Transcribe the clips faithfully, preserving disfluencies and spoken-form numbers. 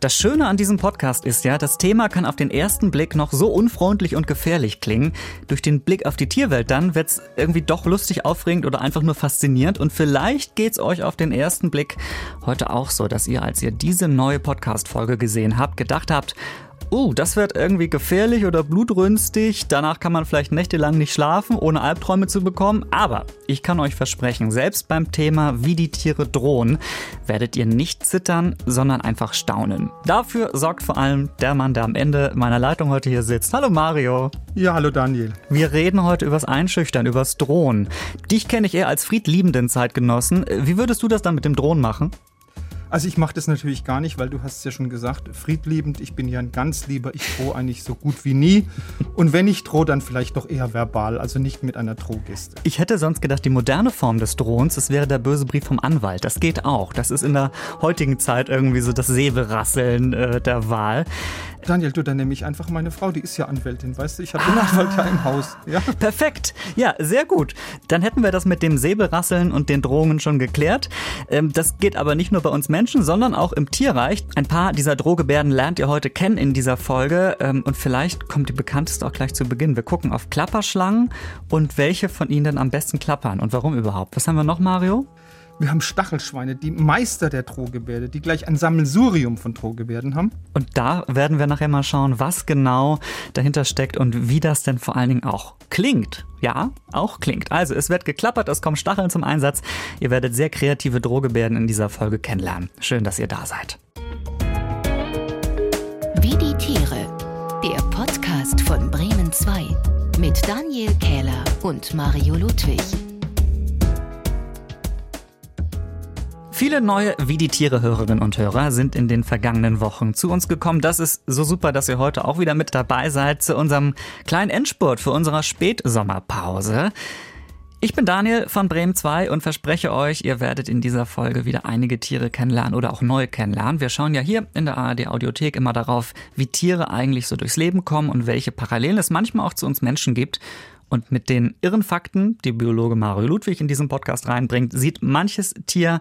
Das Schöne an diesem Podcast ist ja, das Thema kann auf den ersten Blick noch so unfreundlich und gefährlich klingen. Durch den Blick auf die Tierwelt dann wird's irgendwie doch lustig, aufregend oder einfach nur faszinierend. Und vielleicht geht's euch auf den ersten Blick heute auch so, dass ihr, als ihr diese neue Podcast-Folge gesehen habt, gedacht habt, oh, uh, das wird irgendwie gefährlich oder blutrünstig. Danach kann man vielleicht nächtelang nicht schlafen, ohne Albträume zu bekommen. Aber ich kann euch versprechen, selbst beim Thema, wie die Tiere drohen, werdet ihr nicht zittern, sondern einfach staunen. Dafür sorgt vor allem der Mann, der am Ende meiner Leitung heute hier sitzt. Hallo Mario. Ja, hallo Daniel. Wir reden heute übers Einschüchtern, übers Drohen. Dich kenne ich eher als friedliebenden Zeitgenossen. Wie würdest du das dann mit dem Drohen machen? Also ich mache das natürlich gar nicht, weil du hast es ja schon gesagt, friedliebend, ich bin ja ein ganz lieber, ich drohe eigentlich so gut wie nie. Und wenn ich drohe, dann vielleicht doch eher verbal, also nicht mit einer Drohgeste. Ich hätte sonst gedacht, die moderne Form des Drohens, das wäre der böse Brief vom Anwalt. Das geht auch. Das ist in der heutigen Zeit irgendwie so das Säbelrasseln äh, der Wahl. Daniel, du, dann nehme ich einfach meine Frau, die ist ja Anwältin, weißt du, ich habe den ah, Anwalt ja im Haus. Ja? Perfekt, ja, sehr gut. Dann hätten wir das mit dem Säbelrasseln und den Drohungen schon geklärt. Ähm, das geht aber nicht nur bei uns Menschen, sondern auch im Tierreich. Ein paar dieser Drohgebärden lernt ihr heute kennen in dieser Folge ähm, und vielleicht kommt die bekannteste auch gleich zu Beginn. Wir gucken auf Klapperschlangen und welche von ihnen denn am besten klappern und warum überhaupt. Was haben wir noch, Mario? Wir haben Stachelschweine, die Meister der Drohgebärde, die gleich ein Sammelsurium von Drohgebärden haben. Und da werden wir nachher mal schauen, was genau dahinter steckt und wie das denn vor allen Dingen auch klingt. Ja, auch klingt. Also es wird geklappert, es kommen Stacheln zum Einsatz. Ihr werdet sehr kreative Drohgebärden in dieser Folge kennenlernen. Schön, dass ihr da seid. Wie die Tiere, der Podcast von Bremen zwei mit Daniel Kähler und Mario Ludwig. Viele neue Wie die Tiere-Hörerinnen und Hörer sind in den vergangenen Wochen zu uns gekommen. Das ist so super, dass ihr heute auch wieder mit dabei seid zu unserem kleinen Endspurt für unsere Spätsommerpause. Ich bin Daniel von Bremen zwei und verspreche euch, ihr werdet in dieser Folge wieder einige Tiere kennenlernen oder auch neue kennenlernen. Wir schauen ja hier in der A R D-Audiothek immer darauf, wie Tiere eigentlich so durchs Leben kommen und welche Parallelen es manchmal auch zu uns Menschen gibt. Und mit den irren Fakten, die Biologe Mario Ludwig in diesem Podcast reinbringt, sieht manches Tier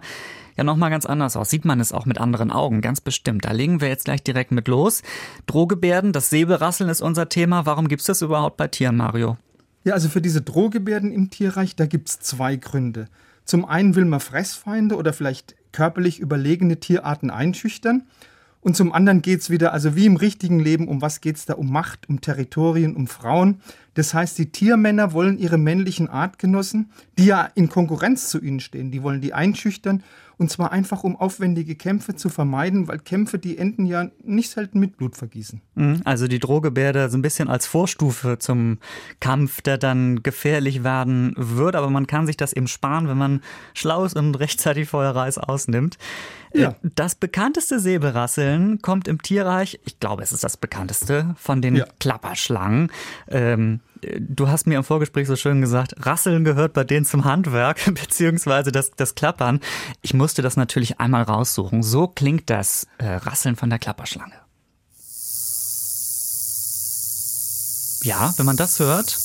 ja nochmal ganz anders aus. Sieht man es auch mit anderen Augen, ganz bestimmt. Da legen wir jetzt gleich direkt mit los. Drohgebärden, das Säbelrasseln ist unser Thema. Warum gibt es das überhaupt bei Tieren, Mario? Ja, also für diese Drohgebärden im Tierreich, da gibt es zwei Gründe. Zum einen will man Fressfeinde oder vielleicht körperlich überlegene Tierarten einschüchtern. Und zum anderen geht es wieder, also wie im richtigen Leben, um was geht es da? Um Macht, um Territorien, um Frauen. Das heißt, die Tiermänner wollen ihre männlichen Artgenossen, die ja in Konkurrenz zu ihnen stehen, die wollen die einschüchtern. Und zwar einfach, um aufwendige Kämpfe zu vermeiden, weil Kämpfe, die enden ja nicht selten mit Blutvergießen. Also die Drohgebärde so ein bisschen als Vorstufe zum Kampf, der dann gefährlich werden wird. Aber man kann sich das eben sparen, wenn man schlau ist und rechtzeitig vorher Reis ausnimmt. Ja. Das bekannteste Säbelrasseln kommt im Tierreich, ich glaube, es ist das bekannteste, von den ja. Klapperschlangen. Ähm, du hast mir im Vorgespräch so schön gesagt, Rasseln gehört bei denen zum Handwerk, beziehungsweise das, das Klappern. Ich musste das natürlich einmal raussuchen. So klingt das äh, Rasseln von der Klapperschlange. Ja, wenn man das hört,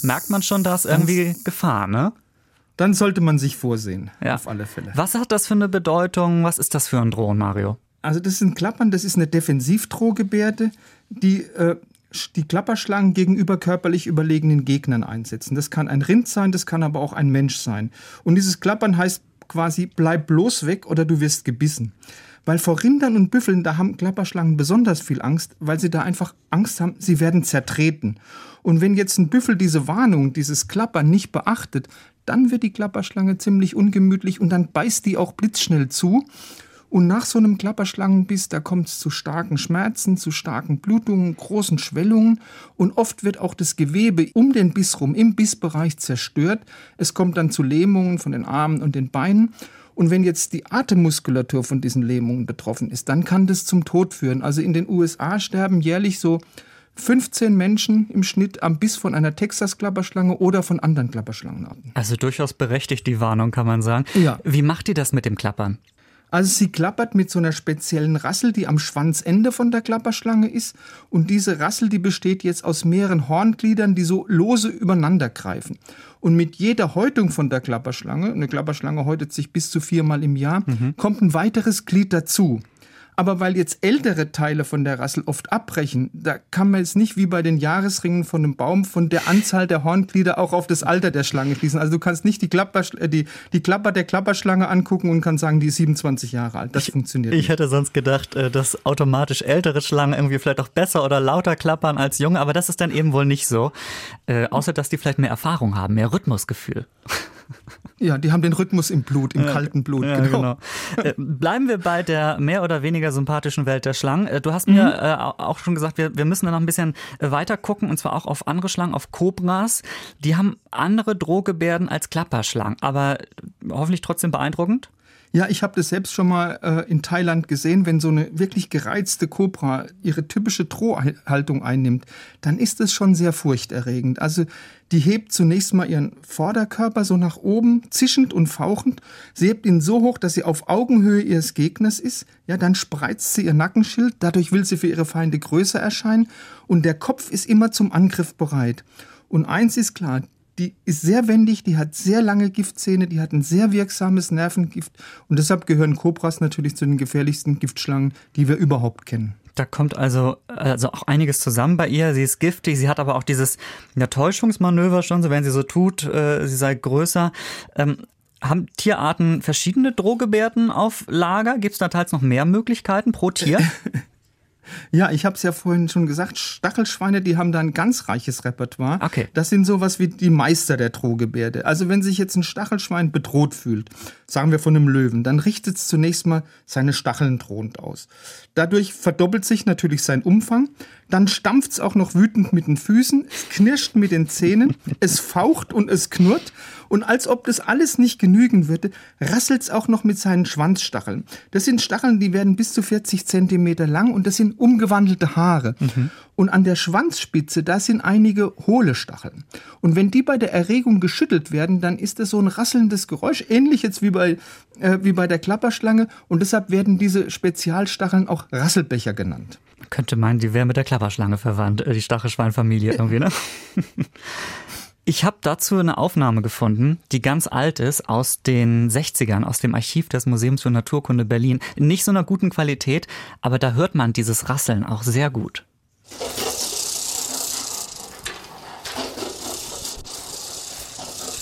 merkt man schon, da ist irgendwie Gefahr, ne? Dann sollte man sich vorsehen, ja. Auf alle Fälle. Was hat das für eine Bedeutung? Was ist das für ein Drohen, Mario? Also das ist ein Klappern, das ist eine Defensivdrohgebärde, die äh, die Klapperschlangen gegenüber körperlich überlegenen Gegnern einsetzen. Das kann ein Rind sein, das kann aber auch ein Mensch sein. Und dieses Klappern heißt quasi, bleib bloß weg oder du wirst gebissen. Weil vor Rindern und Büffeln, da haben Klapperschlangen besonders viel Angst, weil sie da einfach Angst haben, sie werden zertreten. Und wenn jetzt ein Büffel diese Warnung, dieses Klappern nicht beachtet, dann wird die Klapperschlange ziemlich ungemütlich und dann beißt die auch blitzschnell zu. Und nach so einem Klapperschlangenbiss, da kommt es zu starken Schmerzen, zu starken Blutungen, großen Schwellungen. Und oft wird auch das Gewebe um den Biss rum, im Bissbereich zerstört. Es kommt dann zu Lähmungen von den Armen und den Beinen. Und wenn jetzt die Atemmuskulatur von diesen Lähmungen betroffen ist, dann kann das zum Tod führen. Also in den U S A sterben jährlich so fünfzehn Menschen im Schnitt am Biss von einer Texas-Klapperschlange oder von anderen Klapperschlangenarten. Also durchaus berechtigt die Warnung, kann man sagen. Ja. Wie macht ihr das mit dem Klappern? Also sie klappert mit so einer speziellen Rassel, die am Schwanzende von der Klapperschlange ist. Und diese Rassel, die besteht jetzt aus mehreren Horngliedern, die so lose übereinander greifen. Und mit jeder Häutung von der Klapperschlange, eine Klapperschlange häutet sich bis zu viermal im Jahr, mhm. kommt ein weiteres Glied dazu. Aber weil jetzt ältere Teile von der Rassel oft abbrechen, da kann man jetzt nicht wie bei den Jahresringen von einem Baum von der Anzahl der Hornglieder auch auf das Alter der Schlange schließen. Also du kannst nicht die Klapper, die, die Klapper der Klapperschlange angucken und kannst sagen, die ist siebenundzwanzig Jahre alt. Das ich, funktioniert ich nicht. Ich hätte sonst gedacht, dass automatisch ältere Schlangen irgendwie vielleicht auch besser oder lauter klappern als junge, aber das ist dann eben wohl nicht so. Äh, außer, dass die vielleicht mehr Erfahrung haben, mehr Rhythmusgefühl. Ja, die haben den Rhythmus im Blut, im ja, kalten Blut. Ja, genau. genau. Bleiben wir bei der mehr oder weniger sympathischen Welt der Schlangen. Du hast mhm. mir äh, auch schon gesagt, wir, wir müssen da noch ein bisschen weiter gucken, und zwar auch auf andere Schlangen, auf Kobras. Die haben andere Drohgebärden als Klapperschlangen, aber hoffentlich trotzdem beeindruckend. Ja, ich habe das selbst schon mal äh, in Thailand gesehen, wenn so eine wirklich gereizte Kobra ihre typische Drohhaltung einnimmt, dann ist es schon sehr furchterregend. Also die hebt zunächst mal ihren Vorderkörper so nach oben, zischend und fauchend. Sie hebt ihn so hoch, dass sie auf Augenhöhe ihres Gegners ist. Ja, dann spreizt sie ihr Nackenschild, dadurch will sie für ihre Feinde größer erscheinen, und der Kopf ist immer zum Angriff bereit. Und eins ist klar: Die ist sehr wendig, die hat sehr lange Giftzähne, die hat ein sehr wirksames Nervengift. Und deshalb gehören Kobras natürlich zu den gefährlichsten Giftschlangen, die wir überhaupt kennen. Da kommt also, also auch einiges zusammen bei ihr. Sie ist giftig, sie hat aber auch dieses ja, Täuschungsmanöver schon, so wenn sie so tut, äh, sie sei größer. Ähm, haben Tierarten verschiedene Drohgebärden auf Lager? Gibt es da teils noch mehr Möglichkeiten pro Tier? Ja, ich habe es ja vorhin schon gesagt, Stachelschweine, die haben da ein ganz reiches Repertoire. Okay. Das sind sowas wie die Meister der Drohgebärde. Also wenn sich jetzt ein Stachelschwein bedroht fühlt, sagen wir von einem Löwen, dann richtet es zunächst mal seine Stacheln drohend aus. Dadurch verdoppelt sich natürlich sein Umfang. Dann stampft es auch noch wütend mit den Füßen, es knirscht mit den Zähnen, es faucht und es knurrt. Und als ob das alles nicht genügen würde, rasselt es auch noch mit seinen Schwanzstacheln. Das sind Stacheln, die werden bis zu vierzig Zentimeter lang, und das sind umgewandelte Haare. Mhm. Und an der Schwanzspitze, da sind einige hohle Stacheln. Und wenn die bei der Erregung geschüttelt werden, dann ist das so ein rasselndes Geräusch, ähnlich jetzt wie bei, äh, wie bei der Klapperschlange. Und deshalb werden diese Spezialstacheln auch Rasselbecher genannt. Man könnte meinen, die wäre mit der Klapperschlange verwandt, die Stachelschweinfamilie irgendwie, ne? Ich habe dazu eine Aufnahme gefunden, die ganz alt ist, aus den sechzigern, aus dem Archiv des Museums für Naturkunde Berlin. In nicht so einer guten Qualität, aber da hört man dieses Rasseln auch sehr gut.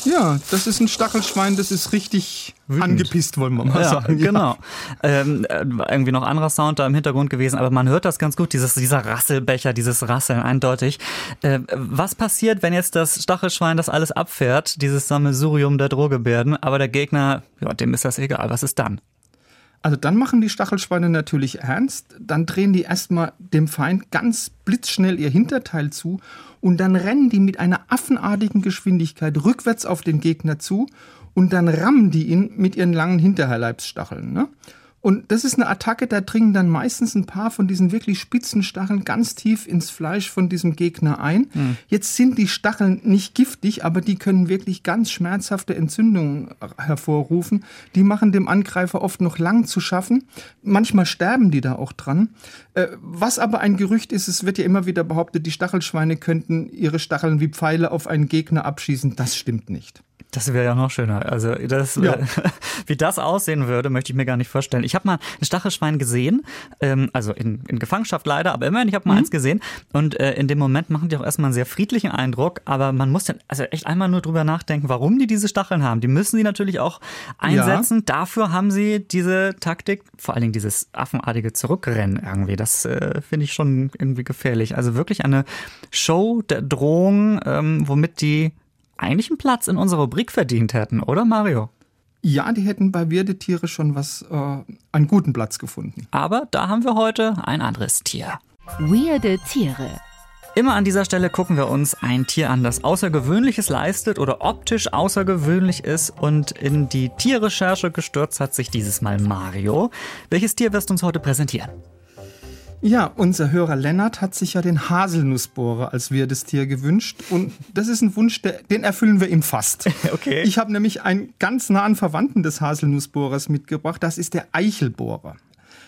Ja, das ist ein Stachelschwein, das ist richtig wütend. Angepisst, wollen wir mal ja, sagen. Genau. Ja. Ähm, irgendwie noch anderer Sound da im Hintergrund gewesen, aber man hört das ganz gut, dieses, dieser Rasselbecher, dieses Rasseln, eindeutig. Äh, was passiert, wenn jetzt das Stachelschwein das alles abfährt, dieses Sammelsurium der Drohgebärden, aber der Gegner, ja, dem ist das egal, was ist dann? Also dann machen die Stachelschweine natürlich ernst, dann drehen die erstmal dem Feind ganz blitzschnell ihr Hinterteil zu, und dann rennen die mit einer affenartigen Geschwindigkeit rückwärts auf den Gegner zu, und dann rammen die ihn mit ihren langen Hinterleibsstacheln, ne? Und das ist eine Attacke, da dringen dann meistens ein paar von diesen wirklich spitzen Stacheln ganz tief ins Fleisch von diesem Gegner ein. Mhm. Jetzt sind die Stacheln nicht giftig, aber die können wirklich ganz schmerzhafte Entzündungen hervorrufen. Die machen dem Angreifer oft noch lang zu schaffen. Manchmal sterben die da auch dran. Was aber ein Gerücht ist, es wird ja immer wieder behauptet, die Stachelschweine könnten ihre Stacheln wie Pfeile auf einen Gegner abschießen. Das stimmt nicht. Das wäre ja noch schöner. Also das, ja. äh, wie das aussehen würde, möchte ich mir gar nicht vorstellen. Ich habe mal ein Stachelschwein gesehen, ähm, also in, in Gefangenschaft leider, aber immerhin, ich habe mal mhm. eins gesehen. Und äh, in dem Moment machen die auch erstmal einen sehr friedlichen Eindruck, aber man muss dann also echt einmal nur drüber nachdenken, warum die diese Stacheln haben. Die müssen sie natürlich auch einsetzen. Ja. Dafür haben sie diese Taktik, vor allen Dingen dieses affenartige Zurückrennen irgendwie. Das äh, finde ich schon irgendwie gefährlich. Also wirklich eine Show der Drohung, ähm, womit die eigentlich einen Platz in unserer Rubrik verdient hätten, oder Mario? Ja, die hätten bei Wirdetiere schon was, äh, einen guten Platz gefunden. Aber da haben wir heute ein anderes Tier. Weirde Tiere. Immer an dieser Stelle gucken wir uns ein Tier an, das Außergewöhnliches leistet oder optisch außergewöhnlich ist, und in die Tierrecherche gestürzt hat sich dieses Mal Mario. Welches Tier wirst du uns heute präsentieren? Ja, unser Hörer Lennart hat sich ja den Haselnussbohrer als wirdes Tier gewünscht, und das ist ein Wunsch, der, den erfüllen wir ihm fast. Okay. Ich habe nämlich einen ganz nahen Verwandten des Haselnussbohrers mitgebracht, das ist der Eichelbohrer.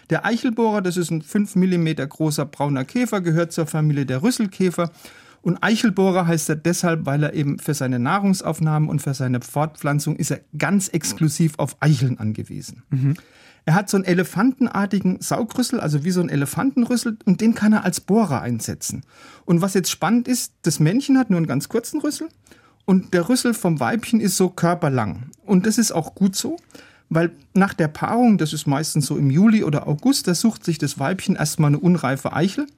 Der Eichelbohrer, das ist ein fünf Millimeter großer brauner Käfer, gehört zur Familie der Rüsselkäfer. Und Eichelbohrer heißt er deshalb, weil er eben für seine Nahrungsaufnahme und für seine Fortpflanzung ist er ganz exklusiv auf Eicheln angewiesen. Mhm. Er hat so einen elefantenartigen Saugrüssel, also wie so einen Elefantenrüssel, und den kann er als Bohrer einsetzen. Und was jetzt spannend ist, das Männchen hat nur einen ganz kurzen Rüssel und der Rüssel vom Weibchen ist so körperlang. Und das ist auch gut so, weil nach der Paarung, das ist meistens so im Juli oder August, da sucht sich das Weibchen erstmal eine unreife Eichel.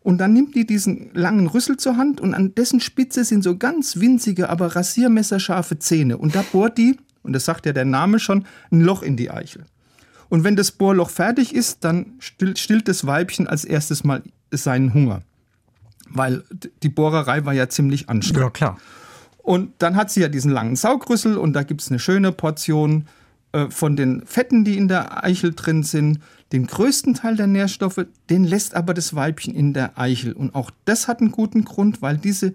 Und dann nimmt die diesen langen Rüssel zur Hand und an dessen Spitze sind so ganz winzige, aber rasiermesserscharfe Zähne. Und da bohrt die, und das sagt ja der Name schon, ein Loch in die Eichel. Und wenn das Bohrloch fertig ist, dann stillt das Weibchen als erstes mal seinen Hunger. Weil die Bohrerei war ja ziemlich anstrengend. Ja, klar. Und dann hat sie ja diesen langen Saugrüssel und da gibt es eine schöne Portion von den Fetten, die in der Eichel drin sind, den größten Teil der Nährstoffe, den lässt aber das Weibchen in der Eichel. Und auch das hat einen guten Grund, weil diese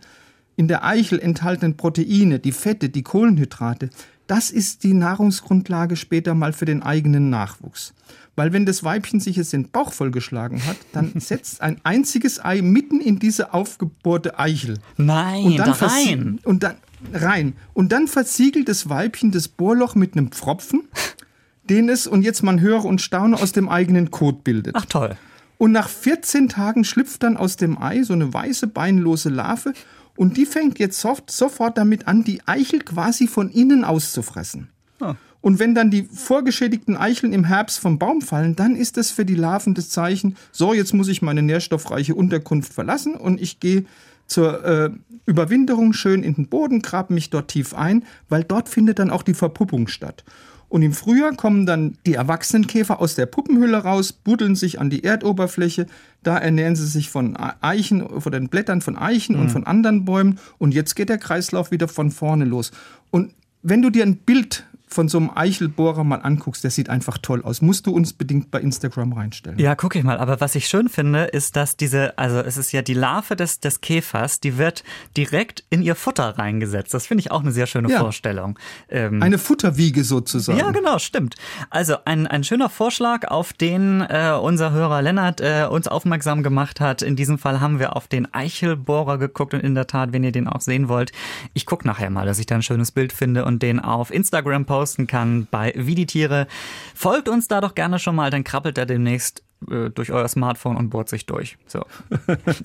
in der Eichel enthaltenen Proteine, die Fette, die Kohlenhydrate, das ist die Nahrungsgrundlage später mal für den eigenen Nachwuchs. Weil wenn das Weibchen sich jetzt den Bauch vollgeschlagen hat, dann setzt ein einziges Ei mitten in diese aufgebohrte Eichel. Nein, und dann da rein. Und dann rein. Und dann versiegelt das Weibchen das Bohrloch mit einem Pfropfen, den es, und jetzt man höre und staune, aus dem eigenen Kot bildet. Ach toll. Und nach vierzehn Tagen schlüpft dann aus dem Ei so eine weiße, beinlose Larve und die fängt jetzt soft, sofort damit an, die Eichel quasi von innen auszufressen. Oh. Und wenn dann die vorgeschädigten Eicheln im Herbst vom Baum fallen, dann ist das für die Larven das Zeichen, so jetzt muss ich meine nährstoffreiche Unterkunft verlassen und ich gehe zur äh, Überwinterung schön in den Boden, grabe mich dort tief ein, weil dort findet dann auch die Verpuppung statt. Und im Frühjahr kommen dann die erwachsenen Käfer aus der Puppenhülle raus, buddeln sich an die Erdoberfläche, da ernähren sie sich von Eichen, von den Blättern von Eichen mhm. und von anderen Bäumen und jetzt geht der Kreislauf wieder von vorne los. Und wenn du dir ein Bild von so einem Eichelbohrer mal anguckst, der sieht einfach toll aus. Musst du uns bedingt bei Instagram reinstellen. Ja, gucke ich mal. Aber was ich schön finde, ist, dass diese, also es ist ja die Larve des, des Käfers, die wird direkt in ihr Futter reingesetzt. Das finde ich auch eine sehr schöne ja. Vorstellung. Ähm, eine Futterwiege sozusagen. Ja, genau, stimmt. Also ein, ein schöner Vorschlag, auf den äh, unser Hörer Lennart äh, uns aufmerksam gemacht hat. In diesem Fall haben wir auf den Eichelbohrer geguckt und in der Tat, wenn ihr den auch sehen wollt, ich gucke nachher mal, dass ich da ein schönes Bild finde und den auf Instagram poste. Posten kann bei Wie die Tiere. Folgt uns da doch gerne schon mal, dann krabbelt er demnächst äh, durch euer Smartphone und bohrt sich durch. So.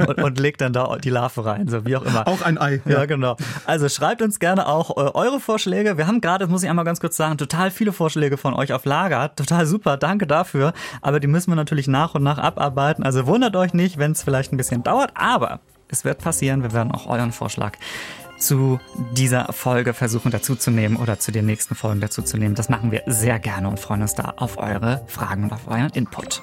Und, und legt dann da die Larve rein, so wie auch immer. Auch ein Ei. Ja, ja, genau. Also schreibt uns gerne auch eure Vorschläge. Wir haben gerade, das muss ich einmal ganz kurz sagen, total viele Vorschläge von euch auf Lager. Total super, danke dafür. Aber die müssen wir natürlich nach und nach abarbeiten. Also wundert euch nicht, wenn es vielleicht ein bisschen dauert. Aber es wird passieren, wir werden auch euren Vorschlag zu dieser Folge versuchen dazuzunehmen oder zu den nächsten Folgen dazuzunehmen. Das machen wir sehr gerne und freuen uns da auf eure Fragen und auf euren Input.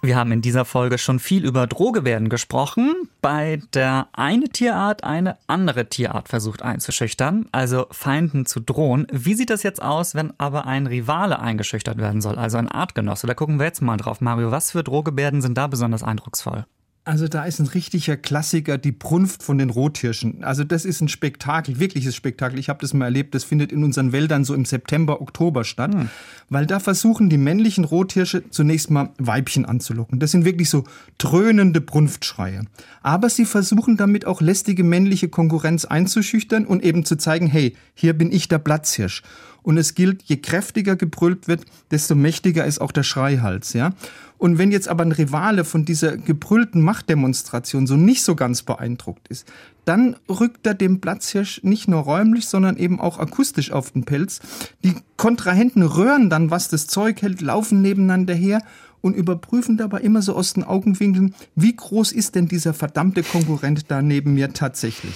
Wir haben in dieser Folge schon viel über Drohgebärden gesprochen. Bei der eine Tierart eine andere Tierart versucht einzuschüchtern, also Feinden zu drohen. Wie sieht das jetzt aus, wenn aber ein Rivale eingeschüchtert werden soll, also ein Artgenosse? Da gucken wir jetzt mal drauf. Mario, was für Drohgebärden sind da besonders eindrucksvoll? Also da ist ein richtiger Klassiker, die Brunft von den Rothirschen. Also das ist ein Spektakel, wirkliches Spektakel. Ich habe das mal erlebt, das findet in unseren Wäldern so im September, Oktober statt. Hm. Weil da versuchen die männlichen Rothirsche zunächst mal Weibchen anzulocken. Das sind wirklich so dröhnende Brunftschreie. Aber sie versuchen damit auch lästige männliche Konkurrenz einzuschüchtern und eben zu zeigen, hey, hier bin ich der Platzhirsch. Und es gilt, je kräftiger gebrüllt wird, desto mächtiger ist auch der Schreihals, ja. Und wenn jetzt aber ein Rivale von dieser gebrüllten Machtdemonstration so nicht so ganz beeindruckt ist, dann rückt er dem Platzhirsch nicht nur räumlich, sondern eben auch akustisch auf den Pelz. Die Kontrahenten röhren dann, was das Zeug hält, laufen nebeneinander her und überprüfen dabei immer so aus den Augenwinkeln, wie groß ist denn dieser verdammte Konkurrent da neben mir tatsächlich.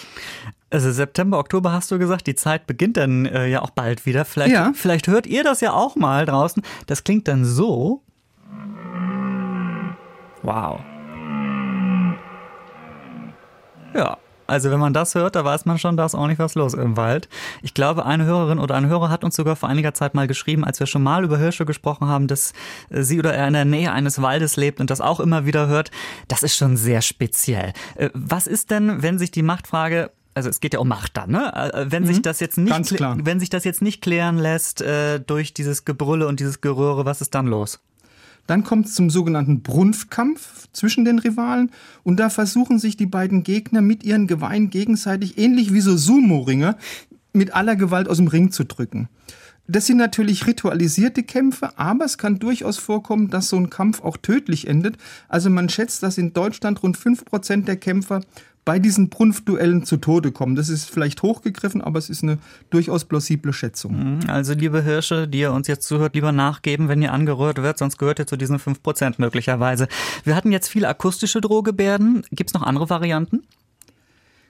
Also September, Oktober hast du gesagt, die Zeit beginnt dann äh, ja auch bald wieder. Vielleicht, ja. vielleicht hört ihr das ja auch mal draußen. Das klingt dann so. Wow. Ja, also wenn man das hört, da weiß man schon, da ist auch nicht was los im Wald. Ich glaube, eine Hörerin oder ein Hörer hat uns sogar vor einiger Zeit mal geschrieben, als wir schon mal über Hirsche gesprochen haben, dass sie oder er in der Nähe eines Waldes lebt und das auch immer wieder hört. Das ist schon sehr speziell. Was ist denn, wenn sich die Machtfrage... Also es geht ja um Macht dann, ne? Wenn, mhm, sich das jetzt nicht ganz klar. wenn sich das jetzt nicht klären lässt äh, durch dieses Gebrülle und dieses Geröhre, was ist dann los? Dann kommt es zum sogenannten Brunftkampf zwischen den Rivalen und da versuchen sich die beiden Gegner mit ihren Geweihen gegenseitig, ähnlich wie so Sumo-Ringer, mit aller Gewalt aus dem Ring zu drücken. Das sind natürlich ritualisierte Kämpfe, aber es kann durchaus vorkommen, dass so ein Kampf auch tödlich endet. Also man schätzt, dass in Deutschland rund fünf Prozent der Kämpfer bei diesen Brunftduellen zu Tode kommen. Das ist vielleicht hochgegriffen, aber es ist eine durchaus plausible Schätzung. Also liebe Hirsche, die ihr uns jetzt zuhört, lieber nachgeben, wenn ihr angerührt wird, sonst gehört ihr zu diesen fünf Prozent möglicherweise. Wir hatten jetzt viele akustische Drohgebärden. Gibt es noch andere Varianten?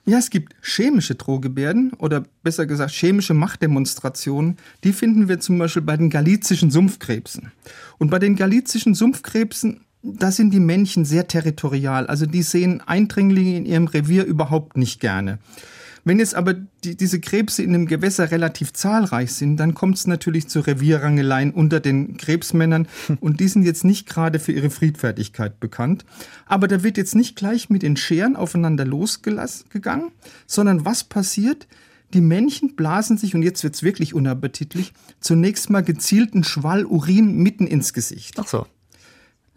Ja, es gibt chemische Drohgebärden oder besser gesagt chemische Machtdemonstrationen. Die finden wir zum Beispiel bei den galizischen Sumpfkrebsen. Und bei den galizischen Sumpfkrebsen, da sind die Männchen sehr territorial, also die sehen Eindringlinge in ihrem Revier überhaupt nicht gerne. Wenn jetzt aber die, diese Krebse in einem Gewässer relativ zahlreich sind, dann kommt es natürlich zu Revierrangeleien unter den Krebsmännern und die sind jetzt nicht gerade für ihre Friedfertigkeit bekannt. Aber da wird jetzt nicht gleich mit den Scheren aufeinander losgegangen, sondern was passiert? Die Männchen blasen sich, und jetzt wird es wirklich unappetitlich, zunächst mal gezielten Schwall Urin mitten ins Gesicht. Ach so.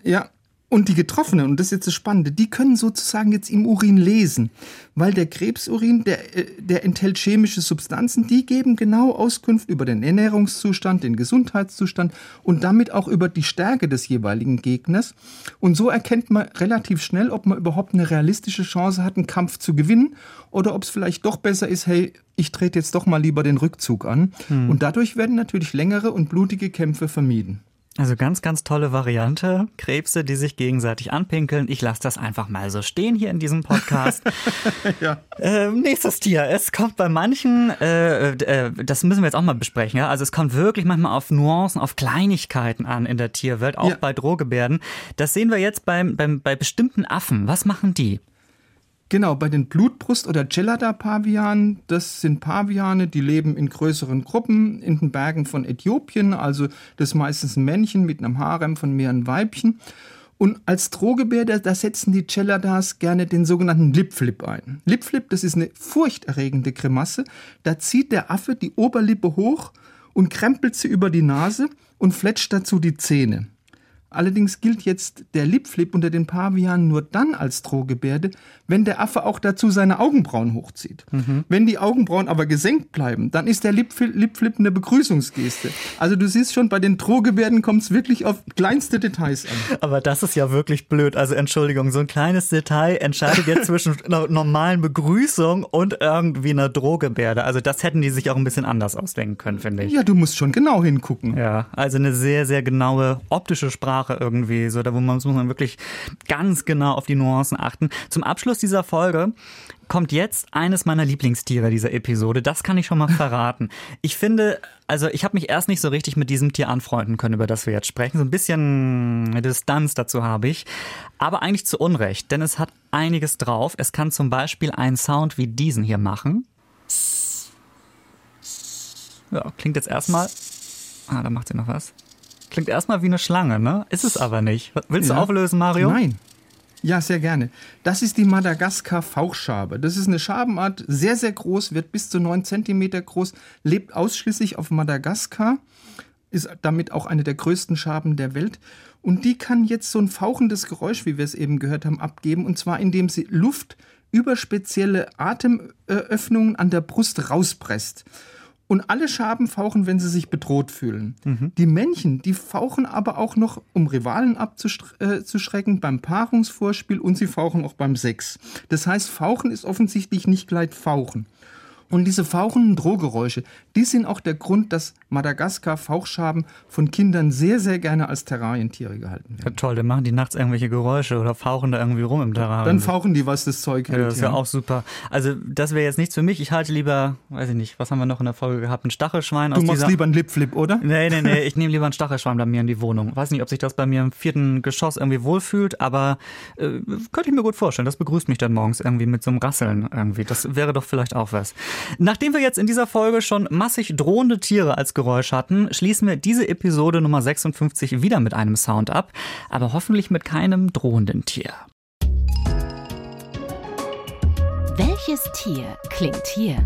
Ja, und die Getroffenen, und das ist jetzt das Spannende, die können sozusagen jetzt im Urin lesen, weil der Krebsurin, der, der enthält chemische Substanzen, die geben genau Auskunft über den Ernährungszustand, den Gesundheitszustand und damit auch über die Stärke des jeweiligen Gegners. Und so erkennt man relativ schnell, ob man überhaupt eine realistische Chance hat, einen Kampf zu gewinnen oder ob es vielleicht doch besser ist, hey, ich trete jetzt doch mal lieber den Rückzug an. Hm. Und dadurch werden natürlich längere und blutige Kämpfe vermieden. Also ganz, ganz tolle Variante. Krebse, die sich gegenseitig anpinkeln. Ich lasse das einfach mal so stehen hier in diesem Podcast. Ja. ähm, nächstes Tier. Es kommt bei manchen, äh, äh, das müssen wir jetzt auch mal besprechen, ja? Also es kommt wirklich manchmal auf Nuancen, auf Kleinigkeiten an in der Tierwelt, auch ja. bei Drohgebärden. Das sehen wir jetzt beim, beim, bei bestimmten Affen. Was machen die? Genau, bei den Blutbrust- oder Dschelada-Pavianen, das sind Paviane, die leben in größeren Gruppen in den Bergen von Äthiopien, also das ist meistens ein Männchen mit einem Harem von mehreren Weibchen. Und als Drohgebärder, da setzen die Dscheladas gerne den sogenannten Lipflip ein. Lipflip, das ist eine furchterregende Grimasse, da zieht der Affe die Oberlippe hoch und krempelt sie über die Nase und fletscht dazu die Zähne. Allerdings gilt jetzt der Lipflip unter den Pavianen nur dann als Drohgebärde, wenn der Affe auch dazu seine Augenbrauen hochzieht. Mhm. Wenn die Augenbrauen aber gesenkt bleiben, dann ist der Lipflip, Lipflip eine Begrüßungsgeste. Also du siehst schon, bei den Drohgebärden kommt es wirklich auf kleinste Details an. Aber das ist ja wirklich blöd. Also Entschuldigung, so ein kleines Detail entscheidet jetzt zwischen einer normalen Begrüßung und irgendwie einer Drohgebärde. Also das hätten die sich auch ein bisschen anders ausdenken können, finde ich. Ja, du musst schon genau hingucken. Ja, also eine sehr, sehr genaue optische Sprache. Irgendwie, so, da wo man, muss man wirklich ganz genau auf die Nuancen achten. Zum Abschluss dieser Folge kommt jetzt eines meiner Lieblingstiere dieser Episode. Das kann ich schon mal verraten. Ich finde, also ich habe mich erst nicht so richtig mit diesem Tier anfreunden können, über das wir jetzt sprechen. So ein bisschen Distanz dazu habe ich. Aber eigentlich zu Unrecht, denn es hat einiges drauf. Es kann zum Beispiel einen Sound wie diesen hier machen. Ja, klingt jetzt erstmal. Ah, da macht sie noch was. Klingt erstmal wie eine Schlange, ne? Ist es aber nicht. Willst ja. du auflösen, Mario? Nein. Ja, sehr gerne. Das ist die Madagaskar-Fauchschabe. Das ist eine Schabenart, sehr, sehr groß, wird bis zu neun Zentimeter groß, lebt ausschließlich auf Madagaskar, ist damit auch eine der größten Schaben der Welt. Und die kann jetzt so ein fauchendes Geräusch, wie wir es eben gehört haben, abgeben. Und zwar, indem sie Luft über spezielle Atemöffnungen an der Brust rauspresst. Und alle Schaben fauchen, wenn sie sich bedroht fühlen. Mhm. Die Männchen, die fauchen aber auch noch, um Rivalen abzuschrecken, beim Paarungsvorspiel, und sie fauchen auch beim Sex. Das heißt, Fauchen ist offensichtlich nicht gleich Fauchen. Und diese fauchenden Drohgeräusche, die sind auch der Grund, dass Madagaskar-Fauchschaben von Kindern sehr, sehr gerne als Terrarientiere gehalten werden. Ja, toll, dann machen die nachts irgendwelche Geräusche oder fauchen da irgendwie rum im Terrarium. Dann fauchen die, was das Zeug hält. Ja, das wäre ja. auch super. Also das wäre jetzt nichts für mich. Ich halte lieber, weiß ich nicht, was haben wir noch in der Folge gehabt? Ein Stachelschwein. Du aus machst dieser... lieber einen Lipflip, oder? Nee, nee, nee, ich nehme lieber einen Stachelschwein bei mir in die Wohnung. Weiß nicht, ob sich das bei mir im vierten Geschoss irgendwie wohlfühlt, aber äh, könnte ich mir gut vorstellen. Das begrüßt mich dann morgens irgendwie mit so einem Rasseln irgendwie. Das wäre doch vielleicht auch was. Nachdem wir jetzt in dieser Folge schon massig drohende Tiere als Geräusch hatten, schließen wir diese Episode Nummer sechsundfünfzig wieder mit einem Sound ab, aber hoffentlich mit keinem drohenden Tier. Welches Tier klingt hier?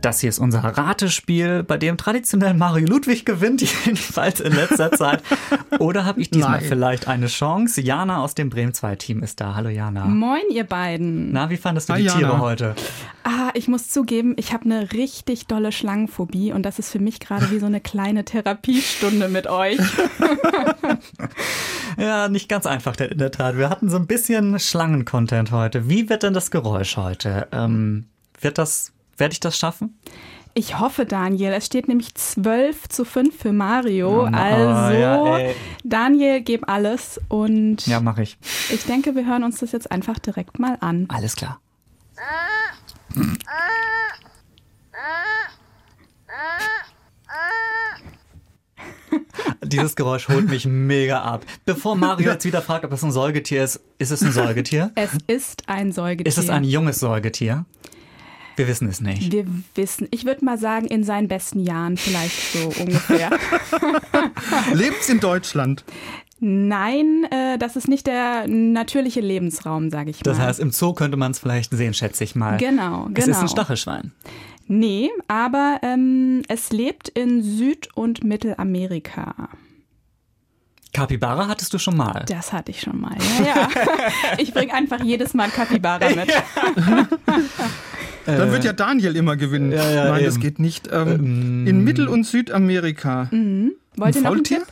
Das hier ist unser Ratespiel, bei dem traditionell Mario Ludwig gewinnt, jedenfalls in letzter Zeit. Oder habe ich diesmal Nein. vielleicht eine Chance? Jana aus dem Bremen zwei Team ist da. Hallo Jana. Moin ihr beiden. Na, wie fandest du Hi, die Jana. Tiere heute? Ah, ich muss zugeben, ich habe eine richtig dolle Schlangenphobie und das ist für mich gerade wie so eine kleine Therapiestunde mit euch. Ja, nicht ganz einfach in der Tat. Wir hatten so ein bisschen Schlangen-Content heute. Wie wird denn das Geräusch heute? Ähm, wird das... Werde ich das schaffen? Ich hoffe, Daniel. Es steht nämlich zwölf zu fünf für Mario. Oh, also, ja, Daniel, gib alles. Und ja, mache ich. Ich denke, wir hören uns das jetzt einfach direkt mal an. Alles klar. Hm. Dieses Geräusch holt mich mega ab. Bevor Mario jetzt wieder fragt, ob es ein Säugetier ist, ist es ein Säugetier? Es ist ein Säugetier. Ist es ein junges Säugetier? Wir wissen es nicht. Wir wissen. Ich würde mal sagen, in seinen besten Jahren vielleicht so ungefähr. Lebt es in Deutschland? Nein, äh, das ist nicht der natürliche Lebensraum, sage ich mal. Das heißt, im Zoo könnte man es vielleicht sehen, schätze ich mal. Genau, genau. Es ist ein Stachelschwein. Nee, aber ähm, es lebt in Süd- und Mittelamerika. Kapibara hattest du schon mal? Das hatte ich schon mal, ja. ja. Ich bringe einfach jedes Mal Kapibara mit. Dann wird ja Daniel immer gewinnen. Ja, ja, Nein, eben. Das geht nicht. Ähm, ähm, in Mittel- und Südamerika. Mhm. Wollt ihr noch ein Tipp?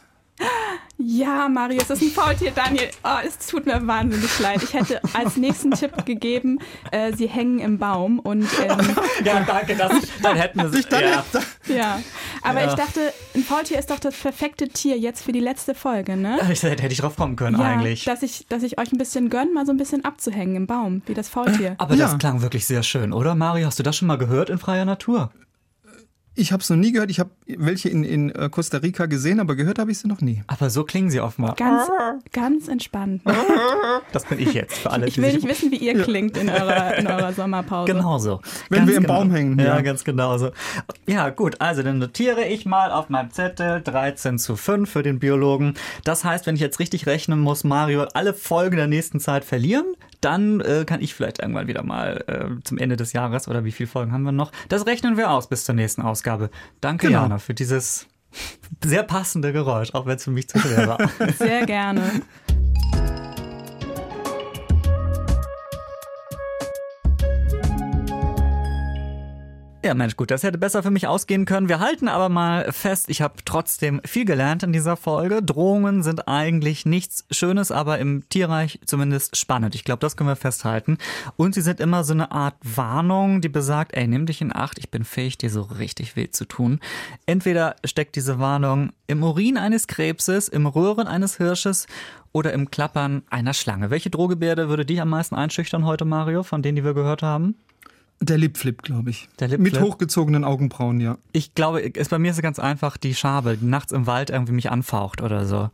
Ja, Mario, es ist ein Faultier, Daniel. Oh, es tut mir wahnsinnig leid. Ich hätte als nächsten Tipp gegeben, äh, sie hängen im Baum. Und, ähm, ja, danke, das, dann hätten wir sich. Dann ja. ja, aber ja. ich dachte, ein Faultier ist doch das perfekte Tier jetzt für die letzte Folge, ne? Ich, hätte ich drauf kommen können ja, eigentlich. Dass ich, dass ich euch ein bisschen gönne, mal so ein bisschen abzuhängen im Baum, wie das Faultier. Aber ja. das klang wirklich sehr schön, oder Mario? Hast du das schon mal gehört in freier Natur? Ich habe es noch nie gehört. Ich habe welche in, in Costa Rica gesehen, aber gehört habe ich sie noch nie. Aber so klingen sie oftmals. Ganz, ganz entspannt. Das bin ich jetzt für alle. Ich will nicht wissen, wie ihr klingt in eurer, in eurer Sommerpause. Genauso. Wenn ganz wir im genau. Baum hängen. Ja, ja, ganz genauso. Ja, gut. Also dann notiere ich mal auf meinem Zettel dreizehn zu fünf für den Biologen. Das heißt, wenn ich jetzt richtig rechnen muss, Mario, alle Folgen der nächsten Zeit verlieren. Dann äh, kann ich vielleicht irgendwann wieder mal äh, zum Ende des Jahres oder wie viele Folgen haben wir noch? Das rechnen wir aus bis zur nächsten Ausgabe. Danke, genau. Jana, für dieses sehr passende Geräusch, auch wenn es für mich zu schwer war. Sehr gerne. Ja, Mensch, gut, das hätte besser für mich ausgehen können. Wir halten aber mal fest, ich habe trotzdem viel gelernt in dieser Folge. Drohungen sind eigentlich nichts Schönes, aber im Tierreich zumindest spannend. Ich glaube, das können wir festhalten. Und sie sind immer so eine Art Warnung, die besagt, ey, nimm dich in Acht, ich bin fähig, dir so richtig weh zu tun. Entweder steckt diese Warnung im Urin eines Krebses, im Röhren eines Hirsches oder im Klappern einer Schlange. Welche Drohgebärde würde dich am meisten einschüchtern heute, Mario, von denen, die wir gehört haben? Der Lipflip, glaube ich. Der Lipflip. Mit hochgezogenen Augenbrauen, ja. Ich glaube, es, bei mir ist es ganz einfach die Schabe, die nachts im Wald irgendwie mich anfaucht oder so.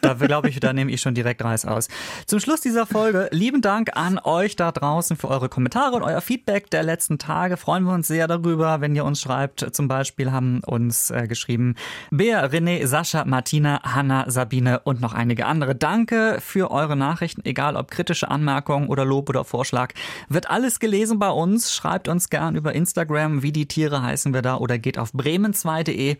Da glaube ich, da nehme ich schon direkt Reis aus. Zum Schluss dieser Folge, lieben Dank an euch da draußen für eure Kommentare und euer Feedback der letzten Tage. Freuen wir uns sehr darüber, wenn ihr uns schreibt. Zum Beispiel haben uns äh, geschrieben Bea, René, Sascha, Martina, Hanna, Sabine und noch einige andere. Danke für eure Nachrichten, egal ob kritische Anmerkungen oder Lob oder Vorschlag. Wird alles gelesen bei uns. Schreibt Schreibt uns gern über Instagram, wie die Tiere heißen wir da, oder geht auf bremen zwei punkt de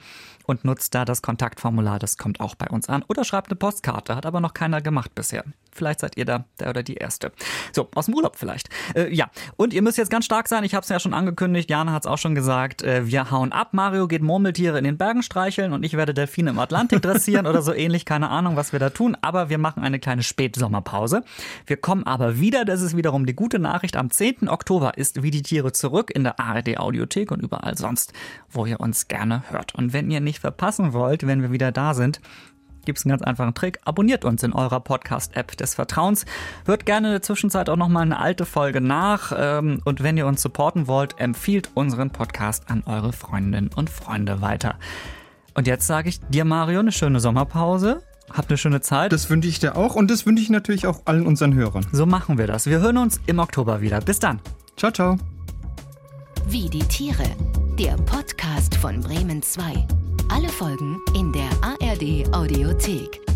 und nutzt da das Kontaktformular, das kommt auch bei uns an. Oder schreibt eine Postkarte, hat aber noch keiner gemacht bisher. Vielleicht seid ihr da der oder die Erste. So, aus dem Urlaub vielleicht. Äh, ja, und ihr müsst jetzt ganz stark sein, ich habe es ja schon angekündigt, Jana hat es auch schon gesagt, äh, wir hauen ab. Mario geht Murmeltiere in den Bergen streicheln und ich werde Delfine im Atlantik dressieren oder so ähnlich, keine Ahnung, was wir da tun, aber wir machen eine kleine Spätsommerpause. Wir kommen aber wieder, das ist wiederum die gute Nachricht, am zehnten Oktober ist wie die Tiere zurück in der A R D-Audiothek und überall sonst, wo ihr uns gerne hört. Und wenn ihr nicht verpassen wollt, wenn wir wieder da sind, gibt es einen ganz einfachen Trick. Abonniert uns in eurer Podcast-App des Vertrauens. Hört gerne in der Zwischenzeit auch nochmal eine alte Folge nach. Und wenn ihr uns supporten wollt, empfiehlt unseren Podcast an eure Freundinnen und Freunde weiter. Und jetzt sage ich dir, Mario, eine schöne Sommerpause. Habt eine schöne Zeit. Das wünsche ich dir auch und das wünsche ich natürlich auch allen unseren Hörern. So machen wir das. Wir hören uns im Oktober wieder. Bis dann. Ciao, ciao. Wie die Tiere, der Podcast von Bremen zwei. Alle Folgen in der A R D-Audiothek.